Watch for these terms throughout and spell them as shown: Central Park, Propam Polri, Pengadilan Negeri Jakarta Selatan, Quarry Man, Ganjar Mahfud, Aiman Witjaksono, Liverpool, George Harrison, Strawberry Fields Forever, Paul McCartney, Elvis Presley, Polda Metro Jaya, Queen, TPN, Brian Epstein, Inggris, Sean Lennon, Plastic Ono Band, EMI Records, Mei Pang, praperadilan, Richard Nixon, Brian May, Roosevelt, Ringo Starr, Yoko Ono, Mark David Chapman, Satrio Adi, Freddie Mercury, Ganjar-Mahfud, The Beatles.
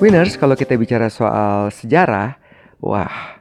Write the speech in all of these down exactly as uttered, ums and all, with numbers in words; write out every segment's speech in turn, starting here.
Winners, kalau kita bicara soal sejarah, wah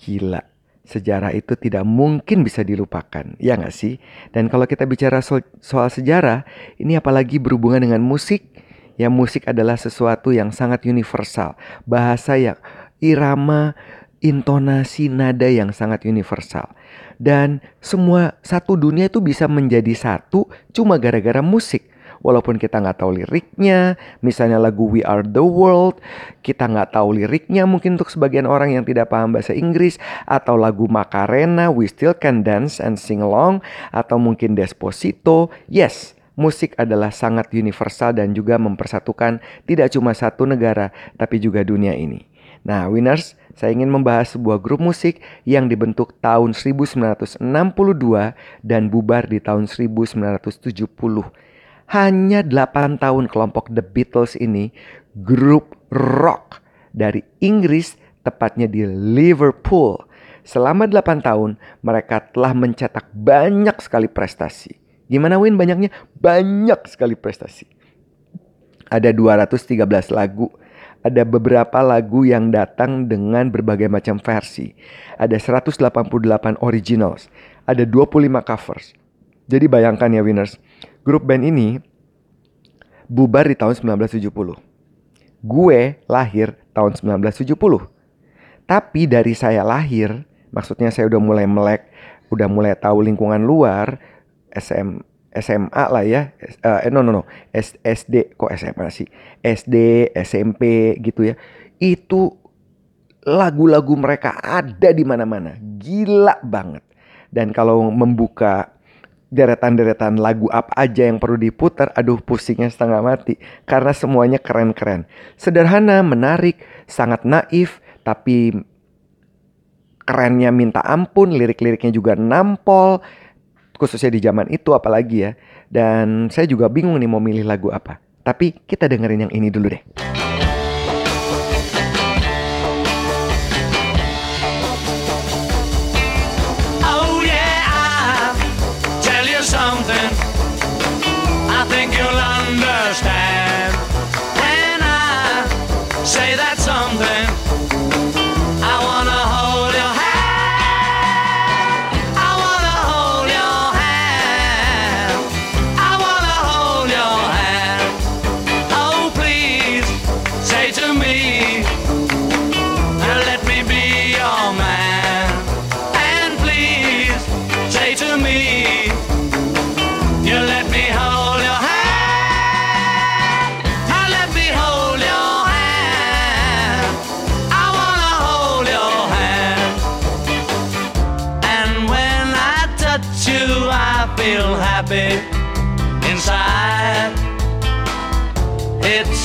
gila. Sejarah itu tidak mungkin bisa dilupakan, ya gak sih? Dan kalau kita bicara so- soal sejarah, ini apalagi berhubungan dengan musik. Ya, musik adalah sesuatu yang sangat universal. Bahasa yang irama, intonasi, nada yang sangat universal. Dan semua satu dunia itu bisa menjadi satu cuma gara-gara musik. Walaupun kita gak tahu liriknya, misalnya lagu We Are The World, kita gak tahu liriknya mungkin untuk sebagian orang yang tidak paham bahasa Inggris, atau lagu Macarena, We Still Can Dance and Sing Along, atau mungkin Despacito. Yes, musik adalah sangat universal dan juga mempersatukan tidak cuma satu negara, tapi juga dunia ini. Nah, Winners, saya ingin membahas sebuah grup musik yang dibentuk tahun seribu sembilan ratus enam puluh dua dan bubar di tahun seribu sembilan ratus tujuh puluh. Hanya delapan tahun kelompok The Beatles ini, grup rock dari Inggris, tepatnya di Liverpool. Selama delapan tahun mereka telah mencetak banyak sekali prestasi. Gimana Win banyaknya? Banyak sekali prestasi. Ada dua ratus tiga belas lagu. Ada beberapa lagu yang datang dengan berbagai macam versi. Ada seratus delapan puluh delapan originals. Ada dua puluh lima covers. Jadi bayangkan ya Winners, grup band ini bubar di tahun seribu sembilan ratus tujuh puluh. Gue lahir tahun seribu sembilan ratus tujuh puluh. Tapi dari saya lahir, maksudnya saya udah mulai melek, udah mulai tahu lingkungan luar, S M, S M A lah ya. Uh, eh no no no, S D kok S M A sih? S D, S M P gitu ya. Itu lagu-lagu mereka ada di mana-mana. Gila banget. Dan kalau membuka deretan-deretan lagu apa aja yang perlu diputar, aduh pusingnya setengah mati. Karena semuanya keren-keren. Sederhana, menarik, sangat naif, tapi kerennya minta ampun, lirik-liriknya juga nampol. Khususnya di zaman itu apalagi ya. Dan saya juga bingung nih mau milih lagu apa. Tapi kita dengerin yang ini dulu deh.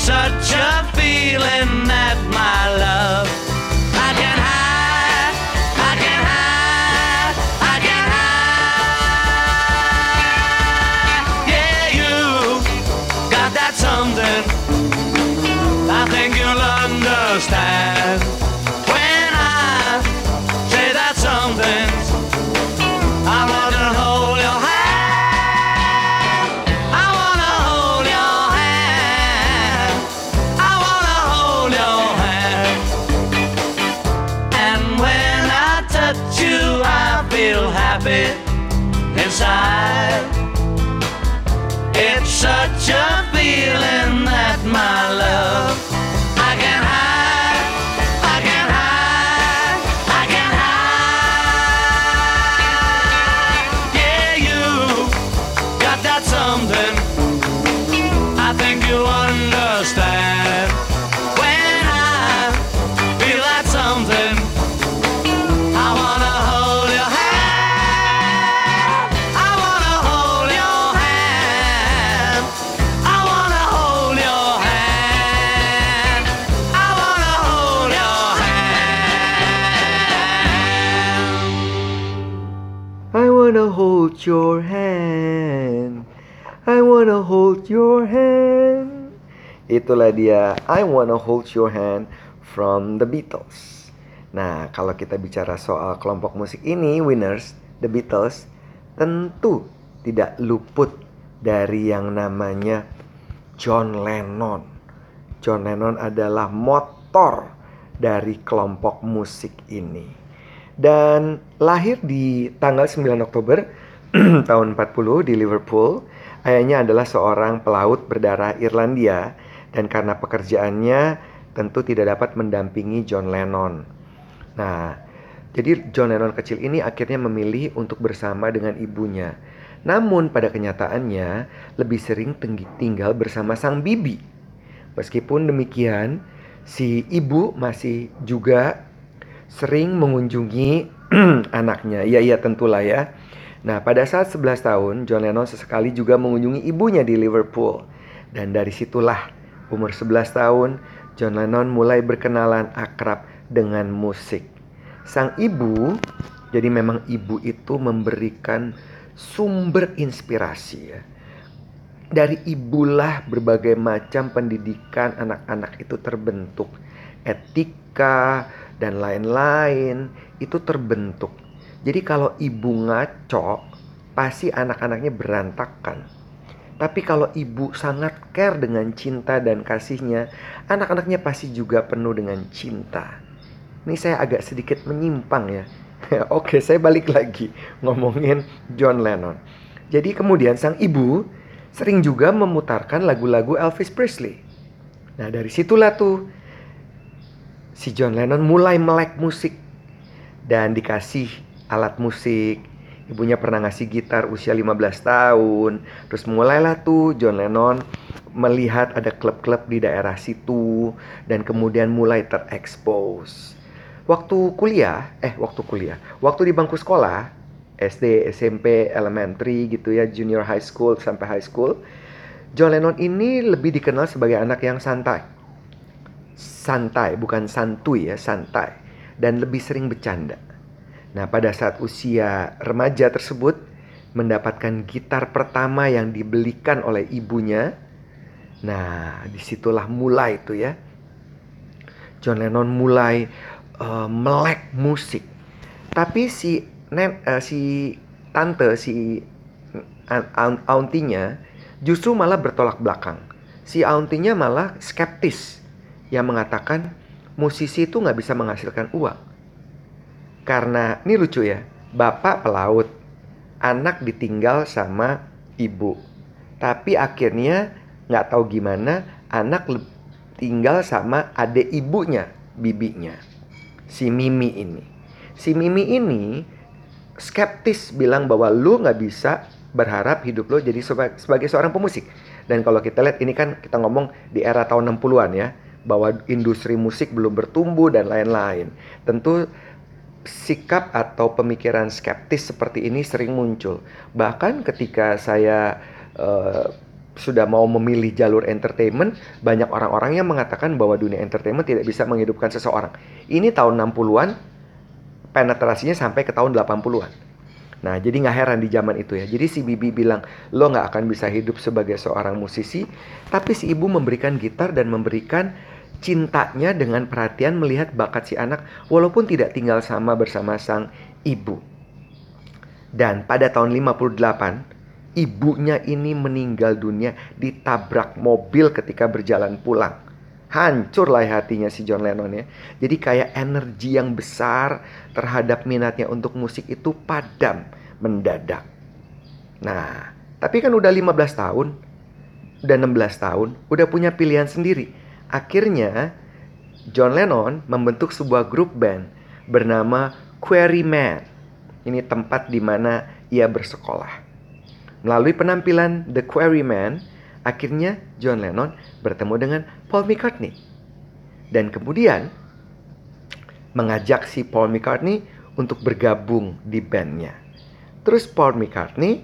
Such a feeling that my love I can hide, I can hide, I can hide. Yeah, you got that something I think you'll understand when I say that something. I wanna hold your hand. It's such a feeling that my love I can hide, I can hide, I can hide. Yeah, you got that something I think you understand. When I feel that something I wanna hold your hand. I wanna hold your hand, I wanna hold your hand. Itulah dia, I wanna hold your hand from The Beatles. Nah, kalau kita bicara soal kelompok musik ini, Winners, The Beatles, tentu tidak luput dari yang namanya John Lennon. John Lennon adalah motor dari kelompok musik ini. Dan lahir di tanggal sembilan Oktober tahun empat puluh di Liverpool. Ayahnya adalah seorang pelaut berdarah Irlandia dan karena pekerjaannya tentu tidak dapat mendampingi John Lennon. Nah, jadi John Lennon kecil ini akhirnya memilih untuk bersama dengan ibunya. Namun pada kenyataannya lebih sering tinggal bersama sang bibi. Meskipun demikian, si ibu masih juga sering mengunjungi anaknya. Ya, ya tentulah ya. Nah, pada saat sebelas tahun, John Lennon sesekali juga mengunjungi ibunya di Liverpool. Dan dari situlah umur sebelas tahun, John Lennon mulai berkenalan akrab dengan musik. Sang ibu, jadi memang ibu itu memberikan sumber inspirasi ya. Dari ibulah berbagai macam pendidikan anak-anak itu terbentuk. Etika dan lain-lain itu terbentuk. Jadi kalau ibu ngaco, pasti anak-anaknya berantakan. Tapi kalau ibu sangat care dengan cinta dan kasihnya, anak-anaknya pasti juga penuh dengan cinta. Ini saya agak sedikit menyimpang ya. Oke, saya balik lagi ngomongin John Lennon. Jadi kemudian sang ibu sering juga memutarkan lagu-lagu Elvis Presley. Nah, dari situlah tuh si John Lennon mulai melek musik dan dikasih alat musik. Ibunya pernah ngasih gitar usia lima belas tahun. Terus mulailah tuh John Lennon melihat ada klub-klub di daerah situ dan kemudian mulai terekspos. Waktu kuliah, eh waktu kuliah, waktu di bangku sekolah, S D, S M P, elementary gitu ya, junior high school sampai high school, John Lennon ini lebih dikenal sebagai anak yang santai. Santai, bukan santuy ya, santai. Dan lebih sering bercanda. Nah, pada saat usia remaja tersebut, mendapatkan gitar pertama yang dibelikan oleh ibunya. Nah, disitulah mulai tuh ya. John Lennon mulai Uh, melek musik. Tapi si nen, uh, si tante, si aunt, auntinya justru malah bertolak belakang. Si auntinya malah skeptis yang mengatakan musisi itu gak bisa menghasilkan uang. Karena, ini lucu ya, bapak pelaut, anak ditinggal sama ibu. Tapi akhirnya gak tahu gimana, anak tinggal sama adik ibunya, bibinya. Si Mimi ini. Si Mimi ini skeptis bilang bahwa lu gak bisa berharap hidup lu jadi sebagai seorang pemusik. Dan kalau kita lihat ini kan kita ngomong di era tahun enam puluhan ya. Bahwa industri musik belum bertumbuh dan lain-lain. Tentu sikap atau pemikiran skeptis seperti ini sering muncul. Bahkan ketika saya uh, sudah mau memilih jalur entertainment, banyak orang-orang yang mengatakan bahwa dunia entertainment tidak bisa menghidupkan seseorang. Ini tahun enam puluhan, penetrasinya sampai ke tahun delapan puluhan. Nah, jadi gak heran di zaman itu ya. Jadi si bibi bilang, lo gak akan bisa hidup sebagai seorang musisi. Tapi si ibu memberikan gitar dan memberikan cintanya dengan perhatian melihat bakat si anak, walaupun tidak tinggal sama bersama sang ibu. Dan pada tahun lima puluh delapan, ibunya ini meninggal dunia ditabrak mobil ketika berjalan pulang. Hancurlah hatinya si John Lennon ya. Jadi kayak energi yang besar terhadap minatnya untuk musik itu padam mendadak. Nah, tapi kan udah lima belas tahun, udah enam belas tahun, udah punya pilihan sendiri. Akhirnya John Lennon membentuk sebuah grup band bernama Quarry Man. Ini tempat di mana ia bersekolah. Melalui penampilan The Quarry Man, akhirnya John Lennon bertemu dengan Paul McCartney. Dan kemudian mengajak si Paul McCartney untuk bergabung di bandnya. Terus Paul McCartney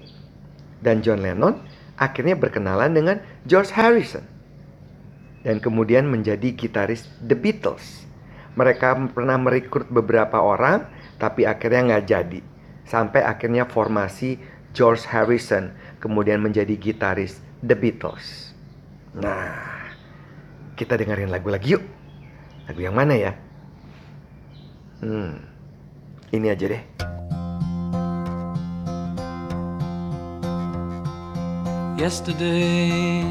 dan John Lennon akhirnya berkenalan dengan George Harrison. Dan kemudian menjadi gitaris The Beatles. Mereka pernah merekrut beberapa orang, tapi akhirnya nggak jadi. Sampai akhirnya formasi George Harrison kemudian menjadi gitaris The Beatles. Nah, kita dengerin lagu lagi yuk. Lagu yang mana ya? Hmm, ini aja deh. Yesterday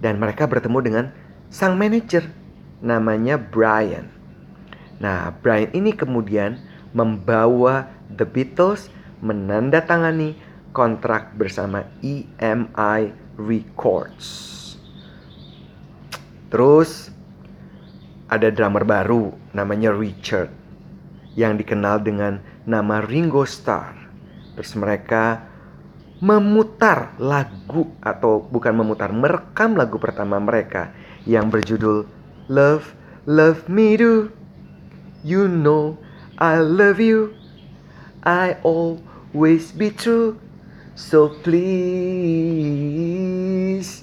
Dan mereka bertemu dengan sang manajer, namanya Brian. Nah, Brian ini kemudian membawa The Beatles menandatangani kontrak bersama E M I Records. Terus ada drummer baru namanya Richard yang dikenal dengan nama Ringo Starr. Terus mereka memutar lagu, atau bukan memutar, merekam lagu pertama mereka yang berjudul Love, Love Me Do. You know I love you, I all always be true, so please.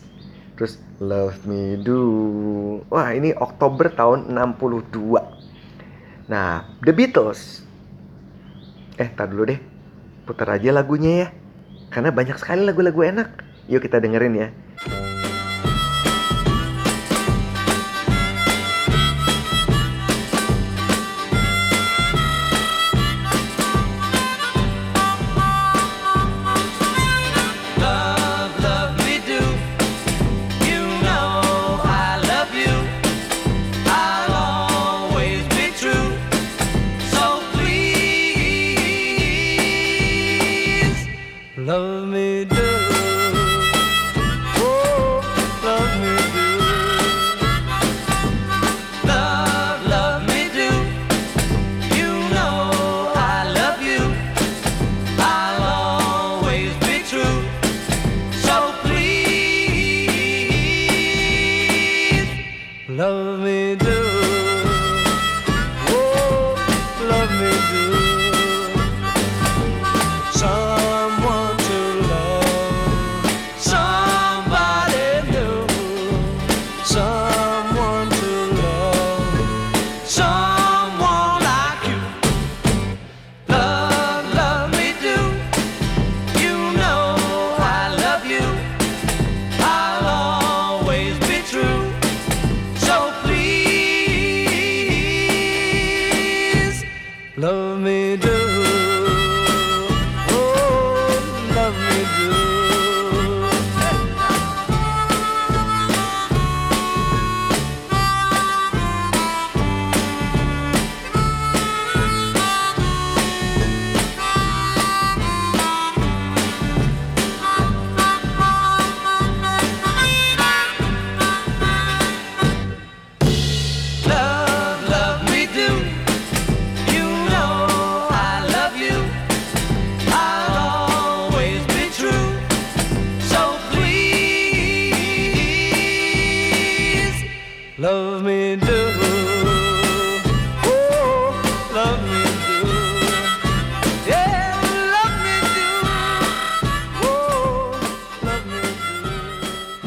Terus love me do. Wah, ini Oktober tahun enam puluh dua. Nah, The Beatles. Eh, tar dulu deh, putar aja lagunya ya, karena banyak sekali lagu-lagu enak. Yuk kita dengerin ya. Love me do, oh, love me do.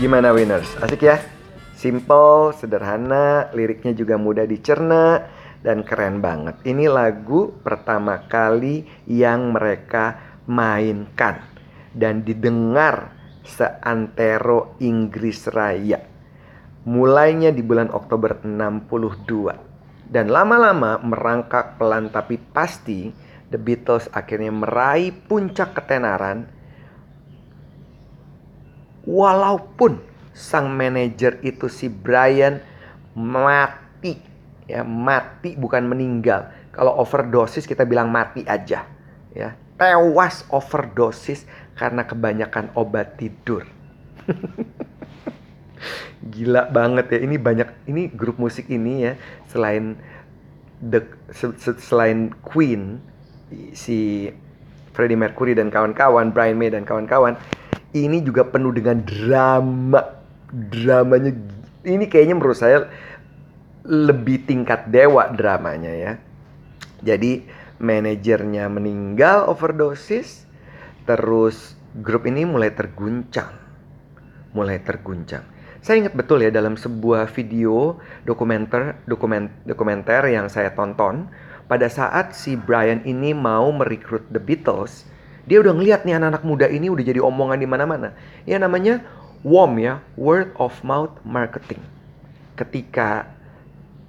Gimana Winners? Asik ya? Simple, sederhana, liriknya juga mudah dicerna, dan keren banget. Ini lagu pertama kali yang mereka mainkan dan didengar seantero Inggris Raya. Mulainya di bulan Oktober enam puluh dua. Dan lama-lama merangkak pelan tapi pasti, The Beatles akhirnya meraih puncak ketenaran. Walaupun sang manajer itu si Brian mati, ya mati bukan meninggal. Kalau overdosis kita bilang mati aja, ya tewas overdosis karena kebanyakan obat tidur. Gila banget ya, ini banyak, ini grup musik ini ya selain the selain Queen, si Freddie Mercury dan kawan-kawan, Brian May dan kawan-kawan. Ini juga penuh dengan drama. Dramanya ini kayaknya menurut saya lebih tingkat dewa dramanya ya. Jadi manajernya meninggal overdosis, terus grup ini mulai terguncang. Mulai terguncang. Saya ingat betul ya dalam sebuah video dokumenter dokumen, dokumenter yang saya tonton, pada saat si Brian ini mau merekrut The Beatles, dia udah ngeliat nih anak-anak muda ini udah jadi omongan di mana-mana. Ya namanya W O M ya, word of mouth marketing. Ketika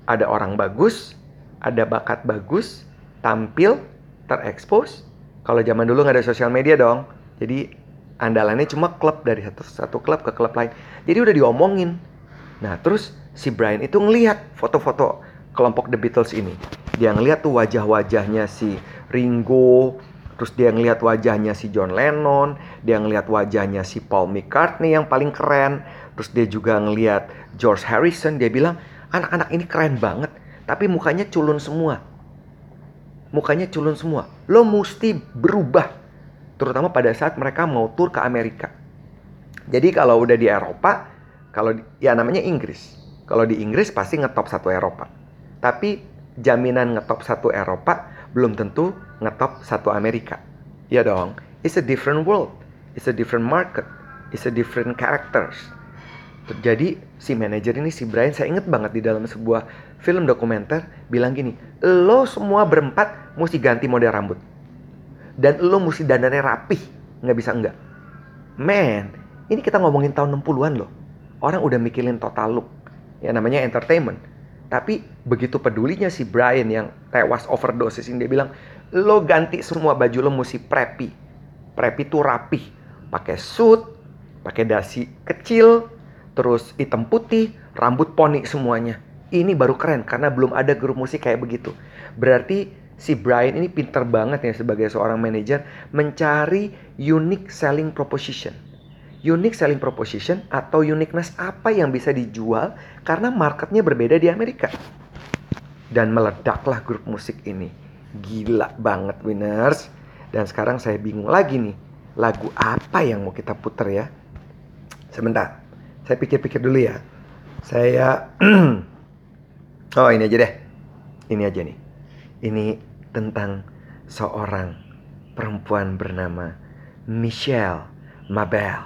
ada orang bagus, ada bakat bagus, tampil, terekspos. Kalau zaman dulu nggak ada sosial media dong. Jadi andalannya cuma klub dari satu, satu klub ke klub lain. Jadi udah diomongin. Nah terus si Brian itu ngeliat foto-foto kelompok The Beatles ini. Dia ngeliat tuh wajah-wajahnya si Ringo. Terus dia ngelihat wajahnya si John Lennon, dia ngelihat wajahnya si Paul McCartney yang paling keren. Terus dia juga ngelihat George Harrison, dia bilang, anak-anak ini keren banget, tapi mukanya culun semua. Mukanya culun semua. Lo mesti berubah, terutama pada saat mereka mau tur ke Amerika. Jadi kalau udah di Eropa, kalau ya namanya Inggris. Kalau di Inggris pasti ngetop satu Eropa. Tapi jaminan ngetop satu Eropa belum tentu ngetop satu Amerika. Ya dong, it's a different world, it's a different market, it's a different characters. Jadi si manajer ini, si Brian, saya ingat banget di dalam sebuah film dokumenter bilang gini, lo semua berempat mesti ganti model rambut. Dan lo mesti dandannya rapih, nggak bisa enggak. Man, ini kita ngomongin tahun enam puluhan loh. Orang udah mikirin total look, ya namanya entertainment. Tapi begitu pedulinya si Brian yang tewas overdosis ini, dia bilang, lo ganti semua baju, lo mesti preppy. Preppy tuh rapih, pakai suit, pakai dasi kecil, terus hitam putih, rambut poni semuanya. Ini baru keren karena belum ada grup musik kayak begitu. Berarti si Brian ini pinter banget ya sebagai seorang manajer mencari unique selling proposition. Unique selling proposition atau uniqueness apa yang bisa dijual karena marketnya berbeda di Amerika. Dan meledaklah grup musik ini. Gila banget Winners. Dan sekarang saya bingung lagi nih, lagu apa yang mau kita puter ya. Sebentar, saya pikir-pikir dulu ya. Saya oh ini aja deh. Ini aja nih. Ini tentang seorang perempuan bernama Michelle Mabel.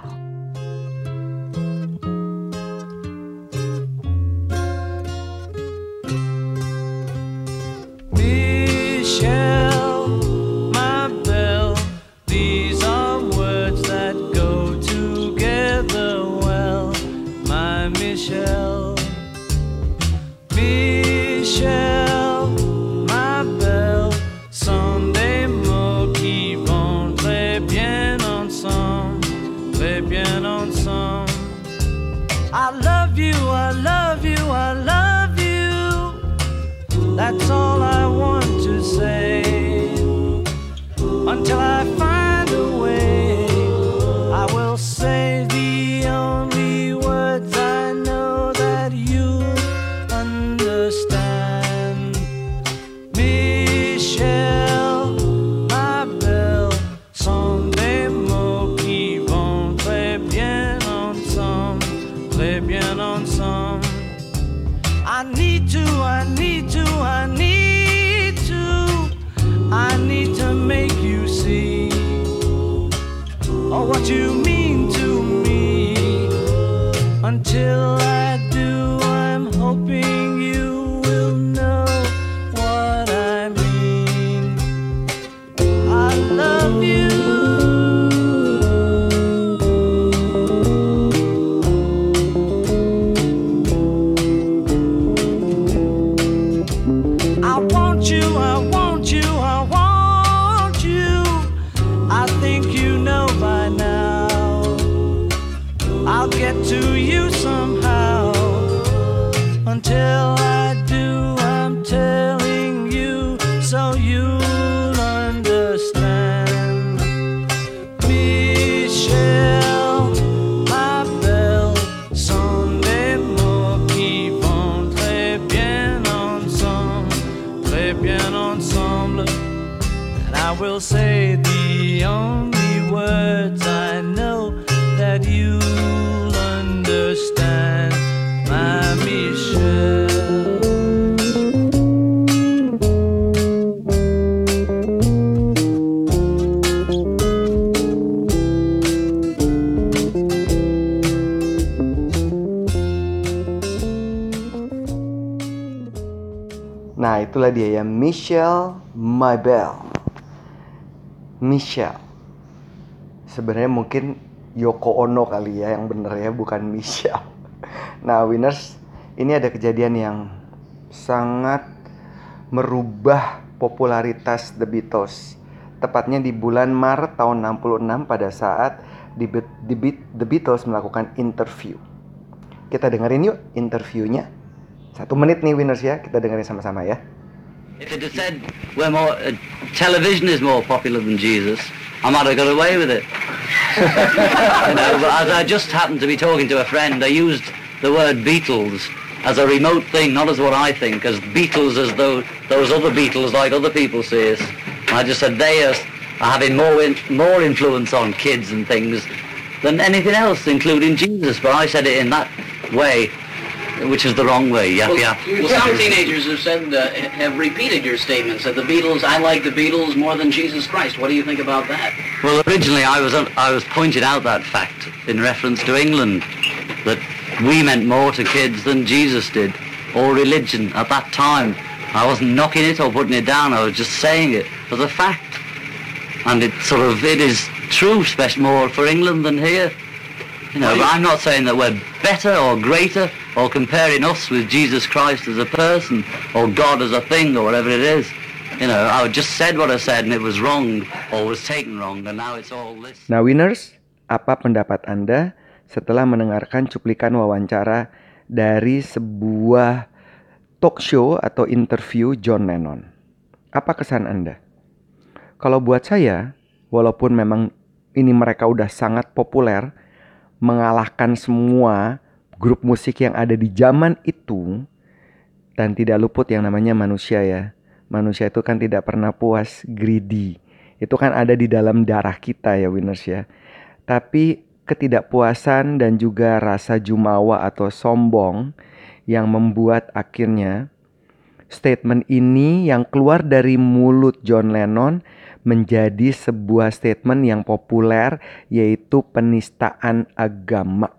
what you mean to me. Until I do, I'm hoping you will know what I mean. I love you. Until I do, I'm telling you so you'll understand. Michel, ma belle, sont des mots qui vont très bien ensemble, très bien ensemble. And I will say the only words I know that you'll understand. My Michelle. Nah, itulah dia ya, Michelle, my belle. Michelle. Sebenarnya mungkin Yoko Ono kali ya yang bener ya, bukan Michelle. Nah, Winners, ini ada kejadian yang sangat merubah popularitas The Beatles. Tepatnya di bulan Maret tahun enam puluh enam pada saat The Beatles melakukan interview. Kita dengerin yuk interviewnya. Satu menit nih Winners ya, kita dengerin sama-sama ya. If it had said we're more, uh, television is more popular than Jesus, I might have got away with it. You know, but as I just happened to be talking to a friend, I used the word Beatles as a remote thing, not as what I think, as Beatles as though those other Beatles like other people see us. And I just said they are, are having more in, more influence on kids and things than anything else, including Jesus. But I said it in that way, which is the wrong way. Yeah, well, yeah. Well, some teenagers have said, uh, have repeated your statement, said the Beatles, I like the Beatles more than Jesus Christ. What do you think about that? Well, originally I was I was pointed out that fact in reference to England, that we meant more to kids than Jesus did, or religion at that time. I wasn't knocking it or putting it down, I was just saying it as a fact. And it sort of, it is true, especially more for England than here. You know, but I'm not saying that we're better or greater or comparing us with Jesus Christ as a person or God as a thing or whatever it is. You know, I just said what I said and it was wrong or was taken wrong and now it's all this. Nah, Winners, apa pendapat Anda setelah mendengarkan cuplikan wawancara dari sebuah talk show atau interview John Lennon? Apa kesan Anda? Kalau buat saya, walaupun memang ini mereka udah sangat populer, mengalahkan semua grup musik yang ada di zaman itu, dan tidak luput yang namanya manusia ya. Manusia itu kan tidak pernah puas, greedy. Itu kan ada di dalam darah kita ya Winners ya. Tapi ketidakpuasan dan juga rasa jumawa atau sombong yang membuat akhirnya statement ini yang keluar dari mulut John Lennon menjadi sebuah statement yang populer, yaitu penistaan agama.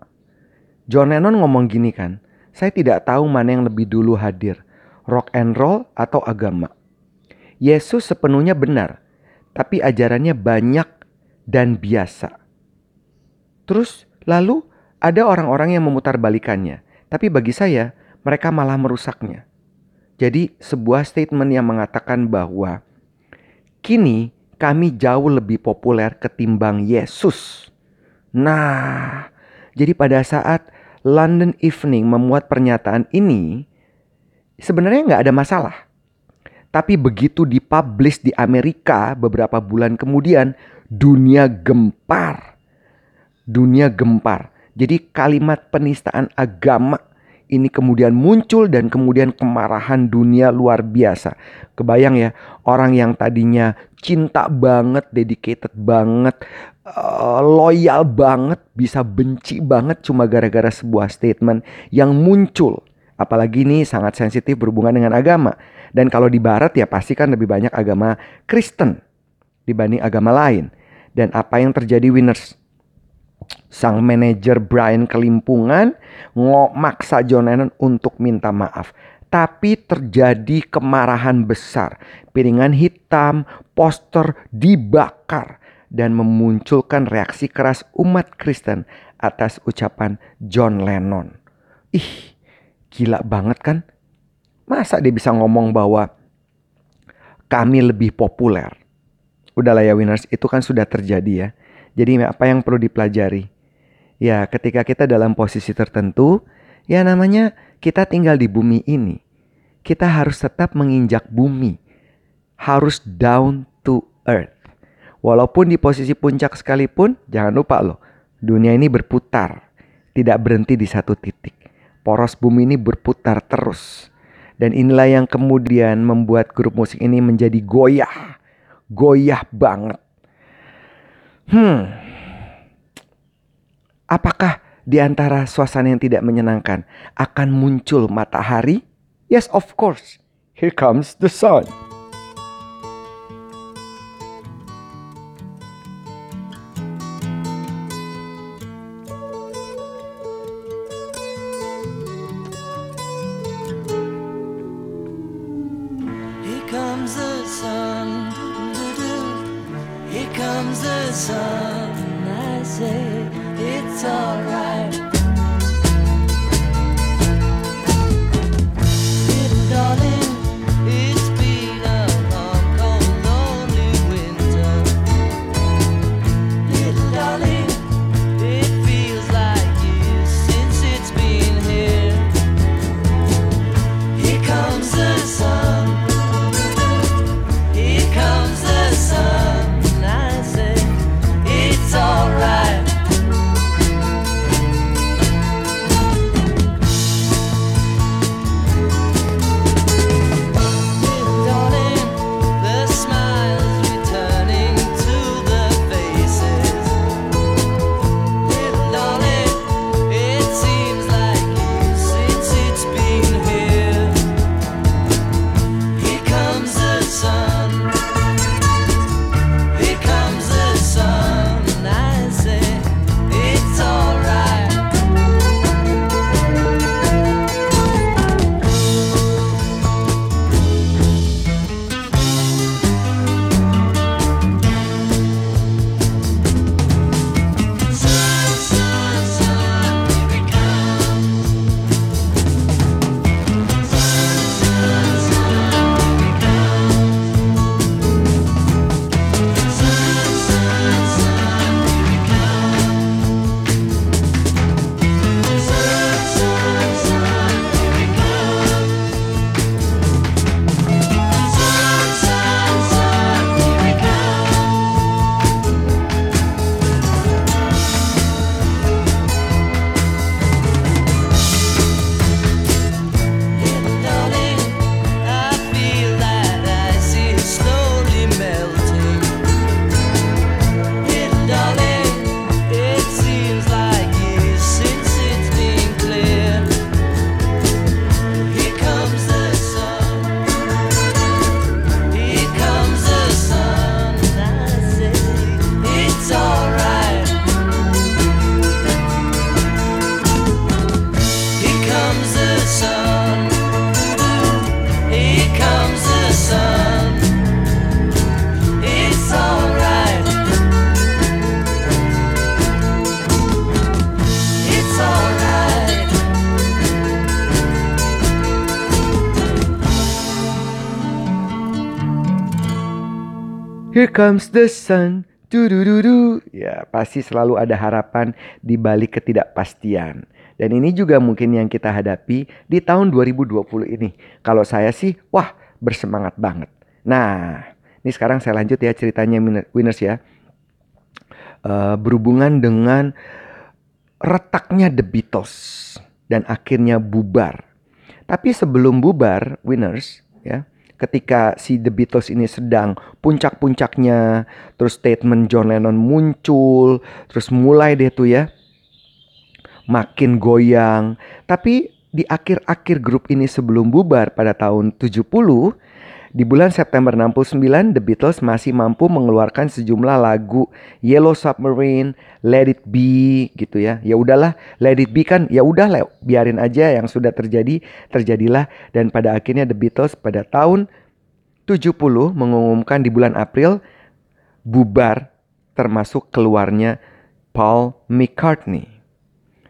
John Lennon ngomong gini kan, saya tidak tahu mana yang lebih dulu hadir, rock and roll atau agama. Yesus sepenuhnya benar, tapi ajarannya banyak dan biasa. Terus lalu ada orang-orang yang memutarbalikannya, tapi bagi saya mereka malah merusaknya. Jadi sebuah statement yang mengatakan bahwa kini kami jauh lebih populer ketimbang Yesus. Nah, jadi pada saat London Evening memuat pernyataan ini, sebenarnya nggak ada masalah. Tapi begitu dipublish di Amerika beberapa bulan kemudian, dunia gempar. Dunia gempar. Jadi kalimat penistaan agama ini kemudian muncul dan kemudian kemarahan dunia luar biasa. Kebayang ya, orang yang tadinya cinta banget, dedicated banget, uh, loyal banget, bisa benci banget cuma gara-gara sebuah statement yang muncul. Apalagi ini sangat sensitif berhubungan dengan agama. Dan kalau di barat ya pasti kan lebih banyak agama Kristen dibanding agama lain. Dan apa yang terjadi Winners? Sang manajer Brian kelimpungan ngomaksa John Lennon untuk minta maaf. Tapi terjadi kemarahan besar. Piringan hitam, poster dibakar. Dan memunculkan reaksi keras umat Kristen atas ucapan John Lennon. Ih, gila banget kan? Masa dia bisa ngomong bahwa kami lebih populer? Udahlah ya winners, itu kan sudah terjadi ya. Jadi apa yang perlu dipelajari? Ya ketika kita dalam posisi tertentu, ya namanya kita tinggal di bumi ini. Kita harus tetap menginjak bumi. Harus down to earth. Walaupun di posisi puncak sekalipun, jangan lupa loh. Dunia ini berputar. Tidak berhenti di satu titik. Poros bumi ini berputar terus. Dan inilah yang kemudian membuat grup musik ini menjadi goyah. Goyah banget. Hmm. Apakah di antara suasana yang tidak menyenangkan akan muncul matahari? Yes, of course. Here comes the sun. Here comes the sun. Here comes the sun. I say it's alright. Here comes the sun. Du-du-du-du. Ya, pasti selalu ada harapan di balik ketidakpastian. Dan ini juga mungkin yang kita hadapi di tahun dua ribu dua puluh ini. Kalau saya sih, wah, bersemangat banget. Nah, ini sekarang saya lanjut ya ceritanya winners ya. Uh, berhubungan dengan retaknya The Beatles dan akhirnya bubar. Tapi sebelum bubar, winners, ya. Ketika si The Beatles ini sedang puncak-puncaknya, terus statement John Lennon muncul, terus mulai deh tuh ya, makin goyang. Tapi di akhir-akhir grup ini sebelum bubar pada tahun tujuh puluh, Di bulan September enam puluh sembilan, The Beatles masih mampu mengeluarkan sejumlah lagu, Yellow Submarine, Let It Be gitu ya. Ya udahlah, Let It Be kan ya udah biarin aja, yang sudah terjadi terjadilah. Dan pada akhirnya The Beatles pada tahun tujuh puluh mengumumkan di bulan April bubar, termasuk keluarnya Paul McCartney.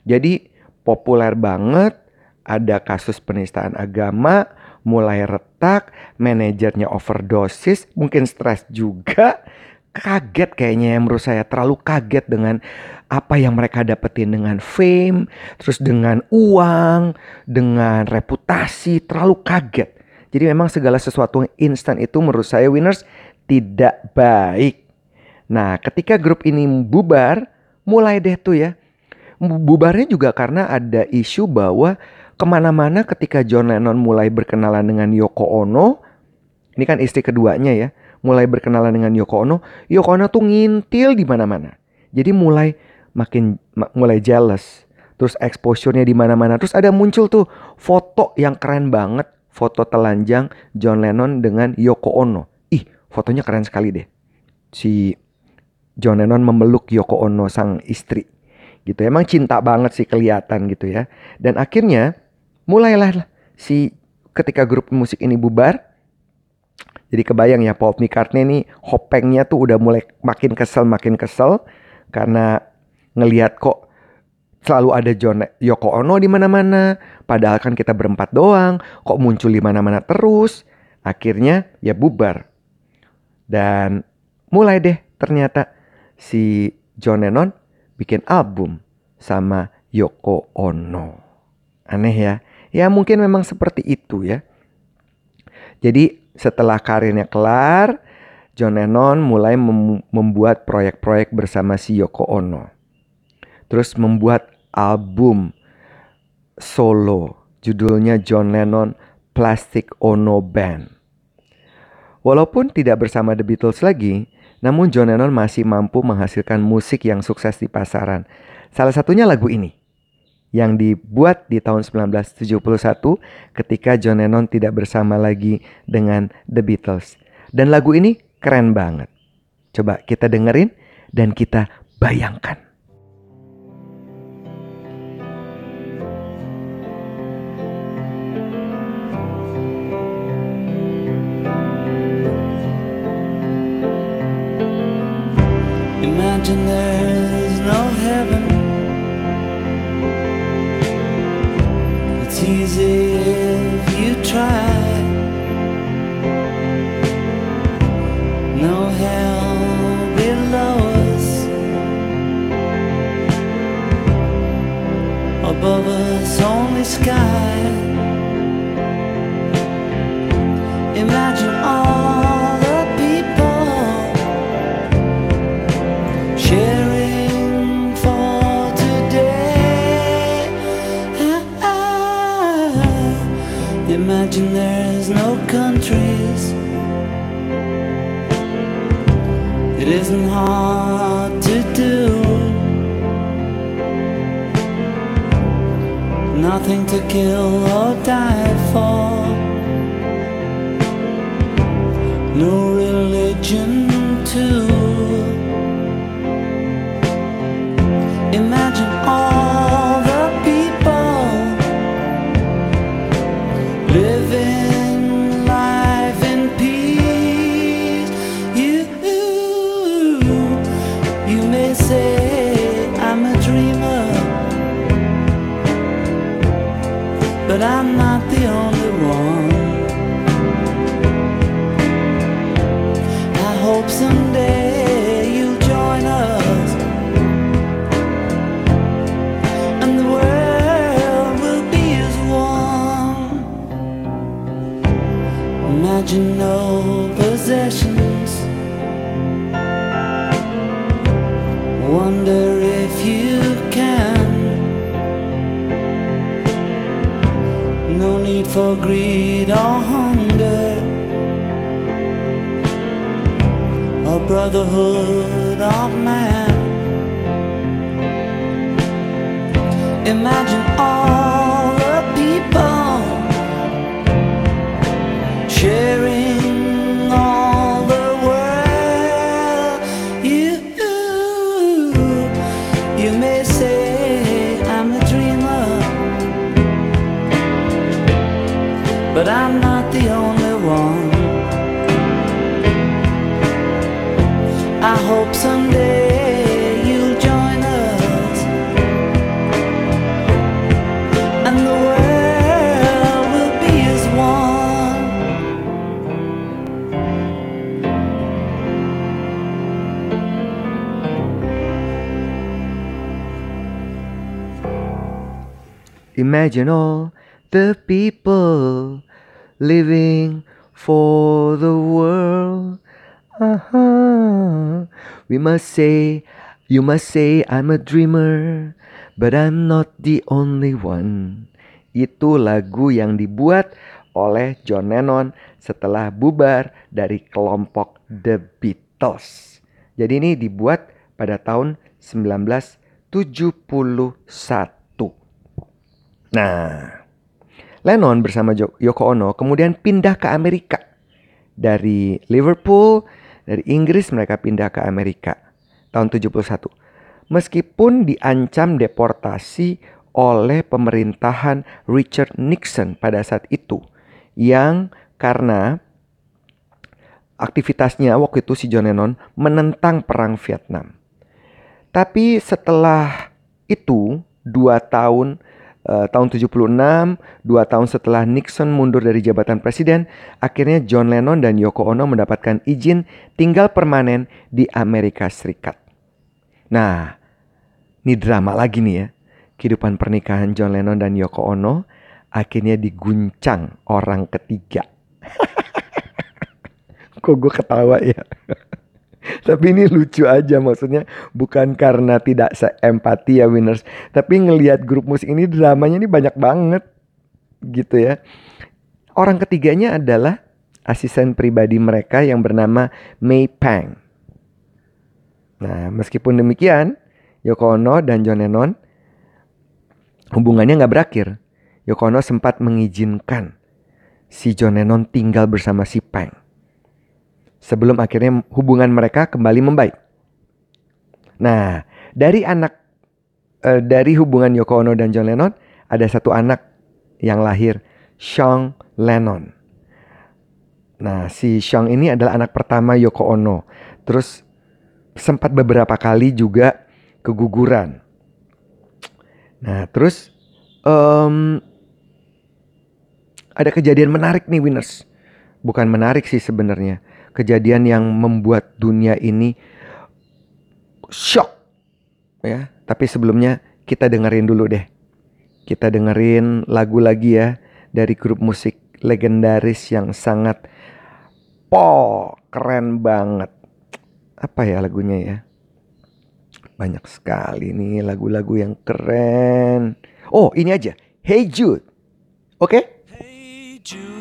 Jadi populer banget, ada kasus penistaan agama, mulai retak, manajernya overdosis, mungkin stres juga. Kaget kayaknya ya, menurut saya terlalu kaget dengan apa yang mereka dapetin, dengan fame, terus dengan uang, dengan reputasi, terlalu kaget. Jadi memang segala sesuatu yang instan itu menurut saya winners tidak baik. Nah, ketika grup ini bubar, mulai deh tuh ya. Bubarnya juga karena ada isu bahwa kemana-mana ketika John Lennon mulai berkenalan dengan Yoko Ono, ini kan istri keduanya ya, mulai berkenalan dengan Yoko Ono, Yoko Ono tuh ngintil di mana-mana. Jadi mulai makin mulai jealous, terus exposure-nya di mana-mana. Terus ada muncul tuh foto yang keren banget, foto telanjang John Lennon dengan Yoko Ono. Ih, fotonya keren sekali deh. Si John Lennon memeluk Yoko Ono sang istri. Gitu emang cinta banget sih kelihatan gitu ya. Dan akhirnya mulailah si ketika grup musik ini bubar. Jadi kebayang ya, Paul McCartney ini hopengnya tuh udah mulai makin kesel makin kesel karena ngelihat kok selalu ada John Yoko Ono di mana-mana, padahal kan kita berempat doang, kok muncul di mana-mana terus. Akhirnya ya bubar. Dan mulai deh ternyata si John Lennon bikin album sama Yoko Ono. Aneh ya. Ya mungkin memang seperti itu ya. Jadi setelah karirnya kelar, John Lennon mulai mem- membuat proyek-proyek bersama si Yoko Ono. Terus membuat album solo, judulnya John Lennon Plastic Ono Band. Walaupun tidak bersama The Beatles lagi, namun John Lennon masih mampu menghasilkan musik yang sukses di pasaran. Salah satunya lagu ini yang dibuat di tahun sembilan belas tujuh puluh satu ketika John Lennon tidak bersama lagi dengan The Beatles. Dan lagu ini keren banget. Coba kita dengerin dan kita bayangkan. Imagine there's no heaven. It's easy if you try. No hell below us. Above us only sky. Imagine all. Caring for today. Imagine there's no countries. It isn't hard to do. Nothing to kill or die for. No religion too. Imagine all the people living life in peace. You, you may say I'm a dreamer, but I'm not the only one. I hope someday. Imagine no possessions. Wonder if you can. No need for greed or hunger, or brotherhood of man. Imagine all the people sharing. I hope someday you'll join us, and the world will be as one. Imagine all the people living for the world. Uh-huh. We must say, you must say I'm a dreamer, but I'm not the only one. Itu lagu yang dibuat oleh John Lennon setelah bubar dari kelompok The Beatles. Jadi ini dibuat pada tahun sembilan belas tujuh puluh satu. Nah, Lennon bersama Yoko Ono kemudian pindah ke Amerika. Dari Liverpool, dari Inggris mereka pindah ke Amerika tahun tujuh puluh satu. Meskipun diancam deportasi oleh pemerintahan Richard Nixon pada saat itu, yang karena aktivitasnya waktu itu si John Lennon menentang perang Vietnam. Tapi setelah itu dua tahun, Uh, tahun tujuh puluh enam, dua tahun setelah Nixon mundur dari jabatan presiden, akhirnya John Lennon dan Yoko Ono mendapatkan izin tinggal permanen di Amerika Serikat. Nah, ini drama lagi nih ya. Kehidupan pernikahan John Lennon dan Yoko Ono akhirnya diguncang orang ketiga. Kok gue ketawa ya? Tapi ini lucu aja, maksudnya bukan karena tidak seempati ya winners, tapi ngelihat grup musik ini dramanya ini banyak banget gitu ya. Orang ketiganya adalah asisten pribadi mereka yang bernama Mei Pang. Nah, meskipun demikian, Yoko Ono dan John Lennon hubungannya gak berakhir. Yoko Ono sempat mengizinkan si John Lennon tinggal bersama si Pang sebelum akhirnya hubungan mereka kembali membaik. Nah, dari anak eh, dari hubungan Yoko Ono dan John Lennon ada satu anak yang lahir, Sean Lennon. Nah, si Sean ini adalah anak pertama Yoko Ono. Terus sempat beberapa kali juga keguguran. Nah, terus um, ada kejadian menarik nih winners. Bukan menarik sih sebenarnya. Kejadian yang membuat dunia ini shock ya. Tapi sebelumnya kita dengerin dulu deh. Kita dengerin lagu lagi ya dari grup musik legendaris yang sangat po keren banget. Apa ya lagunya ya? Banyak sekali nih lagu-lagu yang keren. Oh, ini aja. Hey Jude. Oke? Okay? Hey Jude.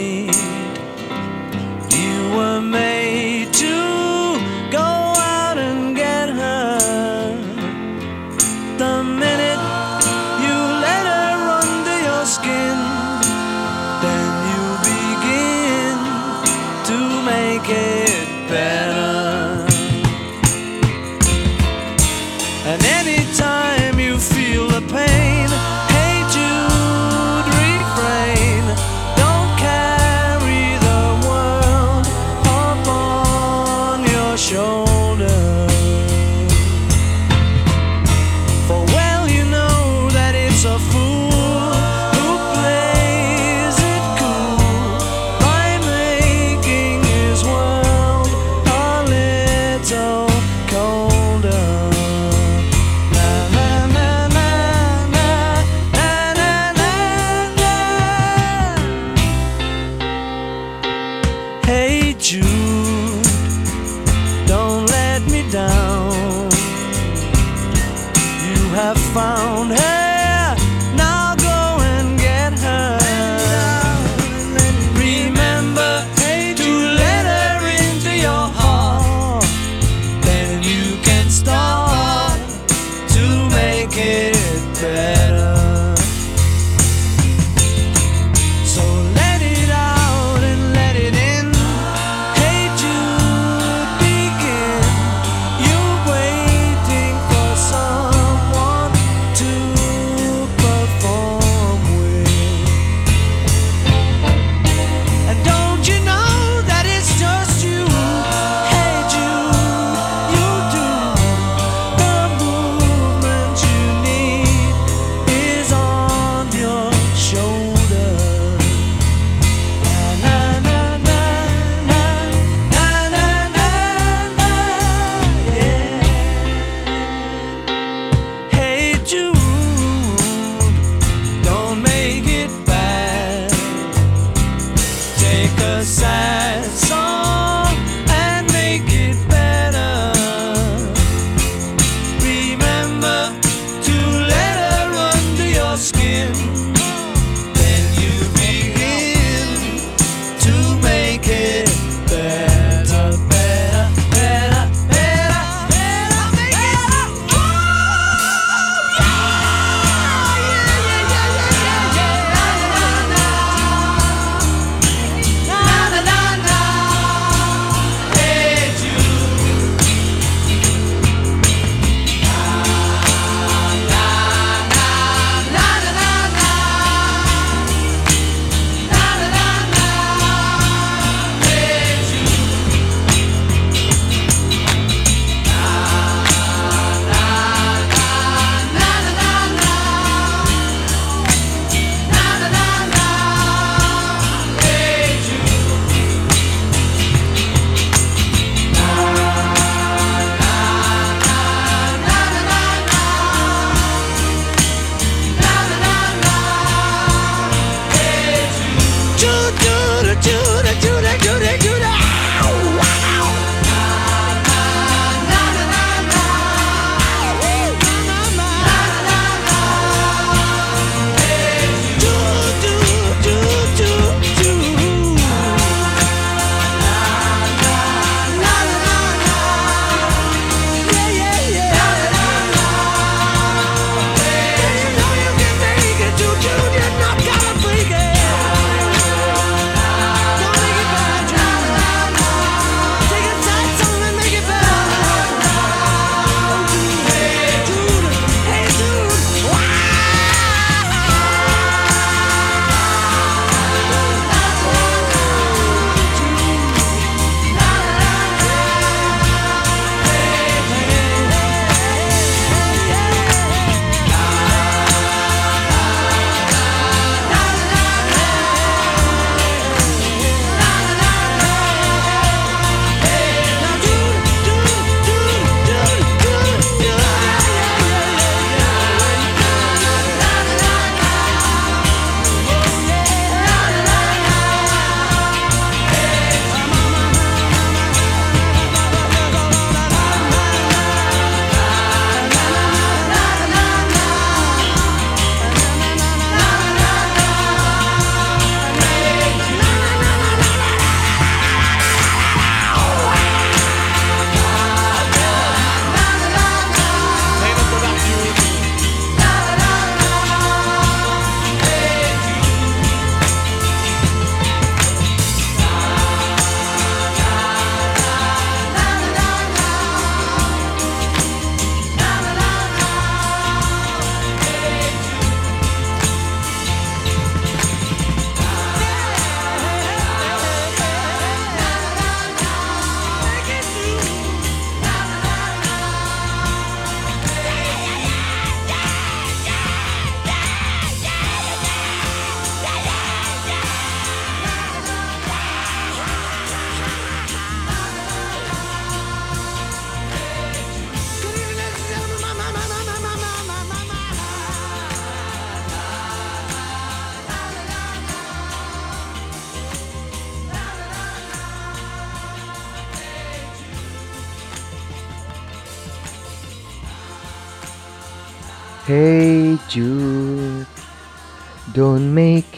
Were made to go out and get her. The minute you let her under your skin, then you begin to make it better. And anytime you feel the pain, hey Jude, refrain. Don't carry the world upon your shoulders, for well you know that it's a fool who plays it cool by making his world a little colder. Na na na na na na na na. Hey Jude, don't let me down. You have found her. Now go and get her. Remember to let her into your heart. Then you can Hey Jude, don't make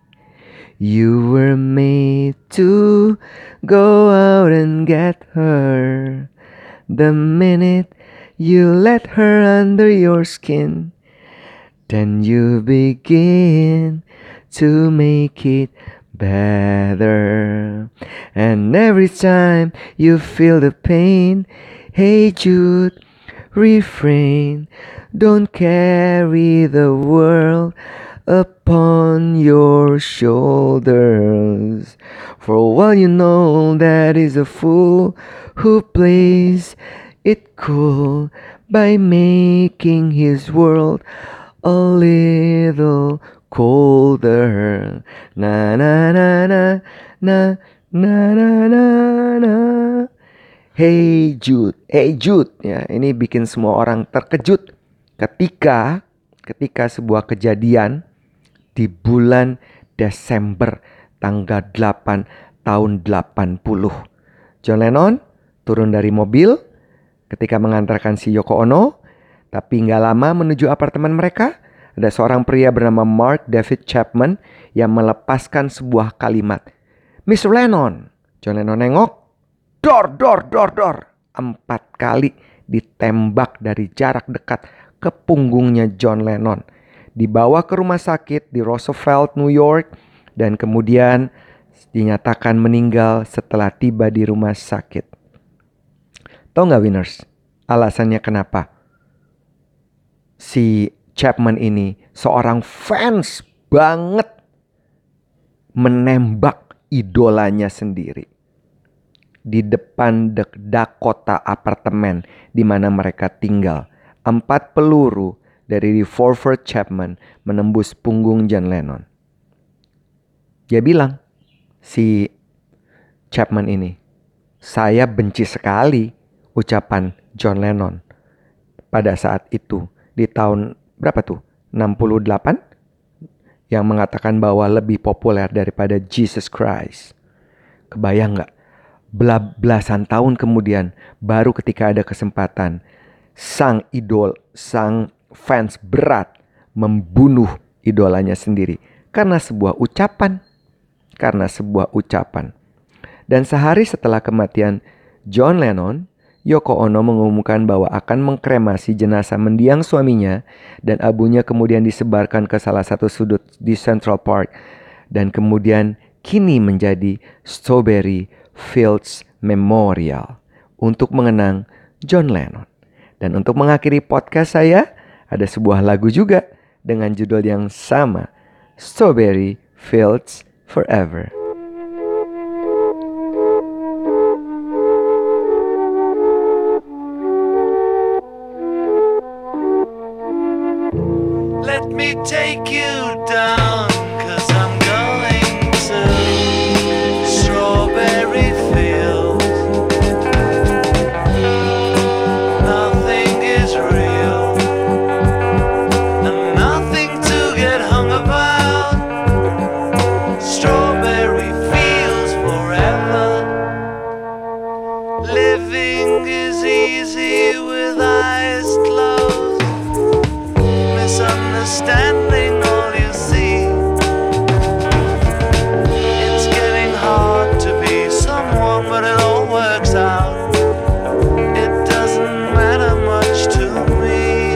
You were made to go out and get her. The minute you let her under your skin, then you begin to make it better. And every time you feel the pain, hey Jude, refrain. Don't carry the world upon your shoulders, for well you know that is a fool who plays it cool by making his world a little colder. Na na na na na na na na na. Hey Jude, hey Jude, ya ini bikin semua orang terkejut ketika ketika sebuah kejadian di bulan Desember tanggal delapan tahun delapan puluh. John Lennon turun dari mobil ketika mengantarkan si Yoko Ono, tapi gak lama menuju apartemen mereka ada seorang pria bernama Mark David Chapman yang melepaskan sebuah kalimat, "mister Lennon." John Lennon nengok, dor dor dor dor, empat kali ditembak dari jarak dekat ke punggungnya John Lennon. Dibawa ke rumah sakit di Roosevelt, New York, dan kemudian dinyatakan meninggal setelah tiba di rumah sakit. Tahu nggak winners, alasannya kenapa si Chapman ini, seorang fans banget, menembak idolanya sendiri di depan Dakota Apartemen di mana mereka tinggal. Empat peluru dari revolver Chapman menembus punggung John Lennon. Dia bilang, si Chapman ini, "Saya benci sekali," ucapan John Lennon pada saat itu di tahun berapa tuh? enam puluh delapan, yang mengatakan bahwa lebih populer daripada Jesus Christ. Kebayang nggak? Belasan tahun kemudian, baru ketika ada kesempatan, sang idol, sang fans berat membunuh idolanya sendiri karena sebuah ucapan, karena sebuah ucapan. Dan sehari setelah kematian John Lennon, Yoko Ono mengumumkan bahwa akan mengkremasi jenazah mendiang suaminya dan abunya kemudian disebarkan ke salah satu sudut di Central Park dan kemudian kini menjadi Strawberry Fields Memorial untuk mengenang John Lennon. Dan untuk mengakhiri podcast saya, ada sebuah lagu juga dengan judul yang sama, Strawberry Fields Forever. Let me take you down, 'cause I'm going to Strawberry Fields. Nothing is real. Understanding all you see, it's getting hard to be someone, but it all works out. It doesn't matter much to me.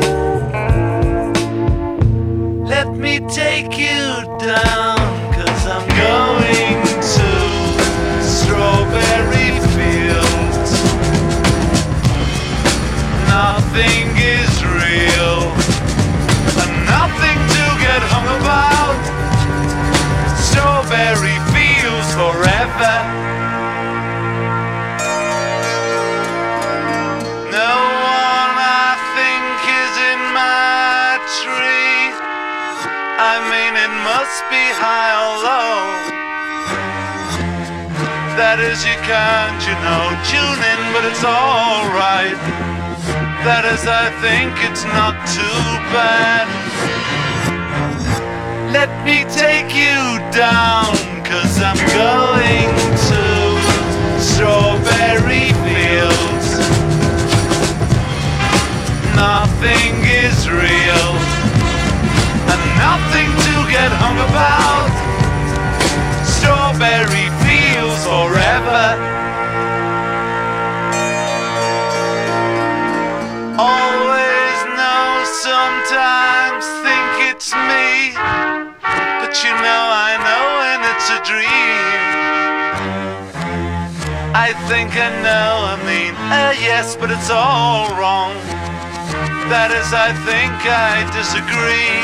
Let me take you down, 'cause I'm going to Strawberry Fields. Nothing is real. Nothing to get hung about. Strawberry Fields forever. No one I think is in my tree. I I mean, it must be high or low. That is, you can't, you know, tune in, but it's alright. That is, I think it's not too bad. Let me take you down, 'cause I'm going to Strawberry Fields. Nothing is real, and nothing to get hung about. Strawberry Fields forever. Always know, sometimes think it's me, but you know I know and it's a dream. I think I know, I mean, uh, yes, but it's all wrong. That is, I think I disagree.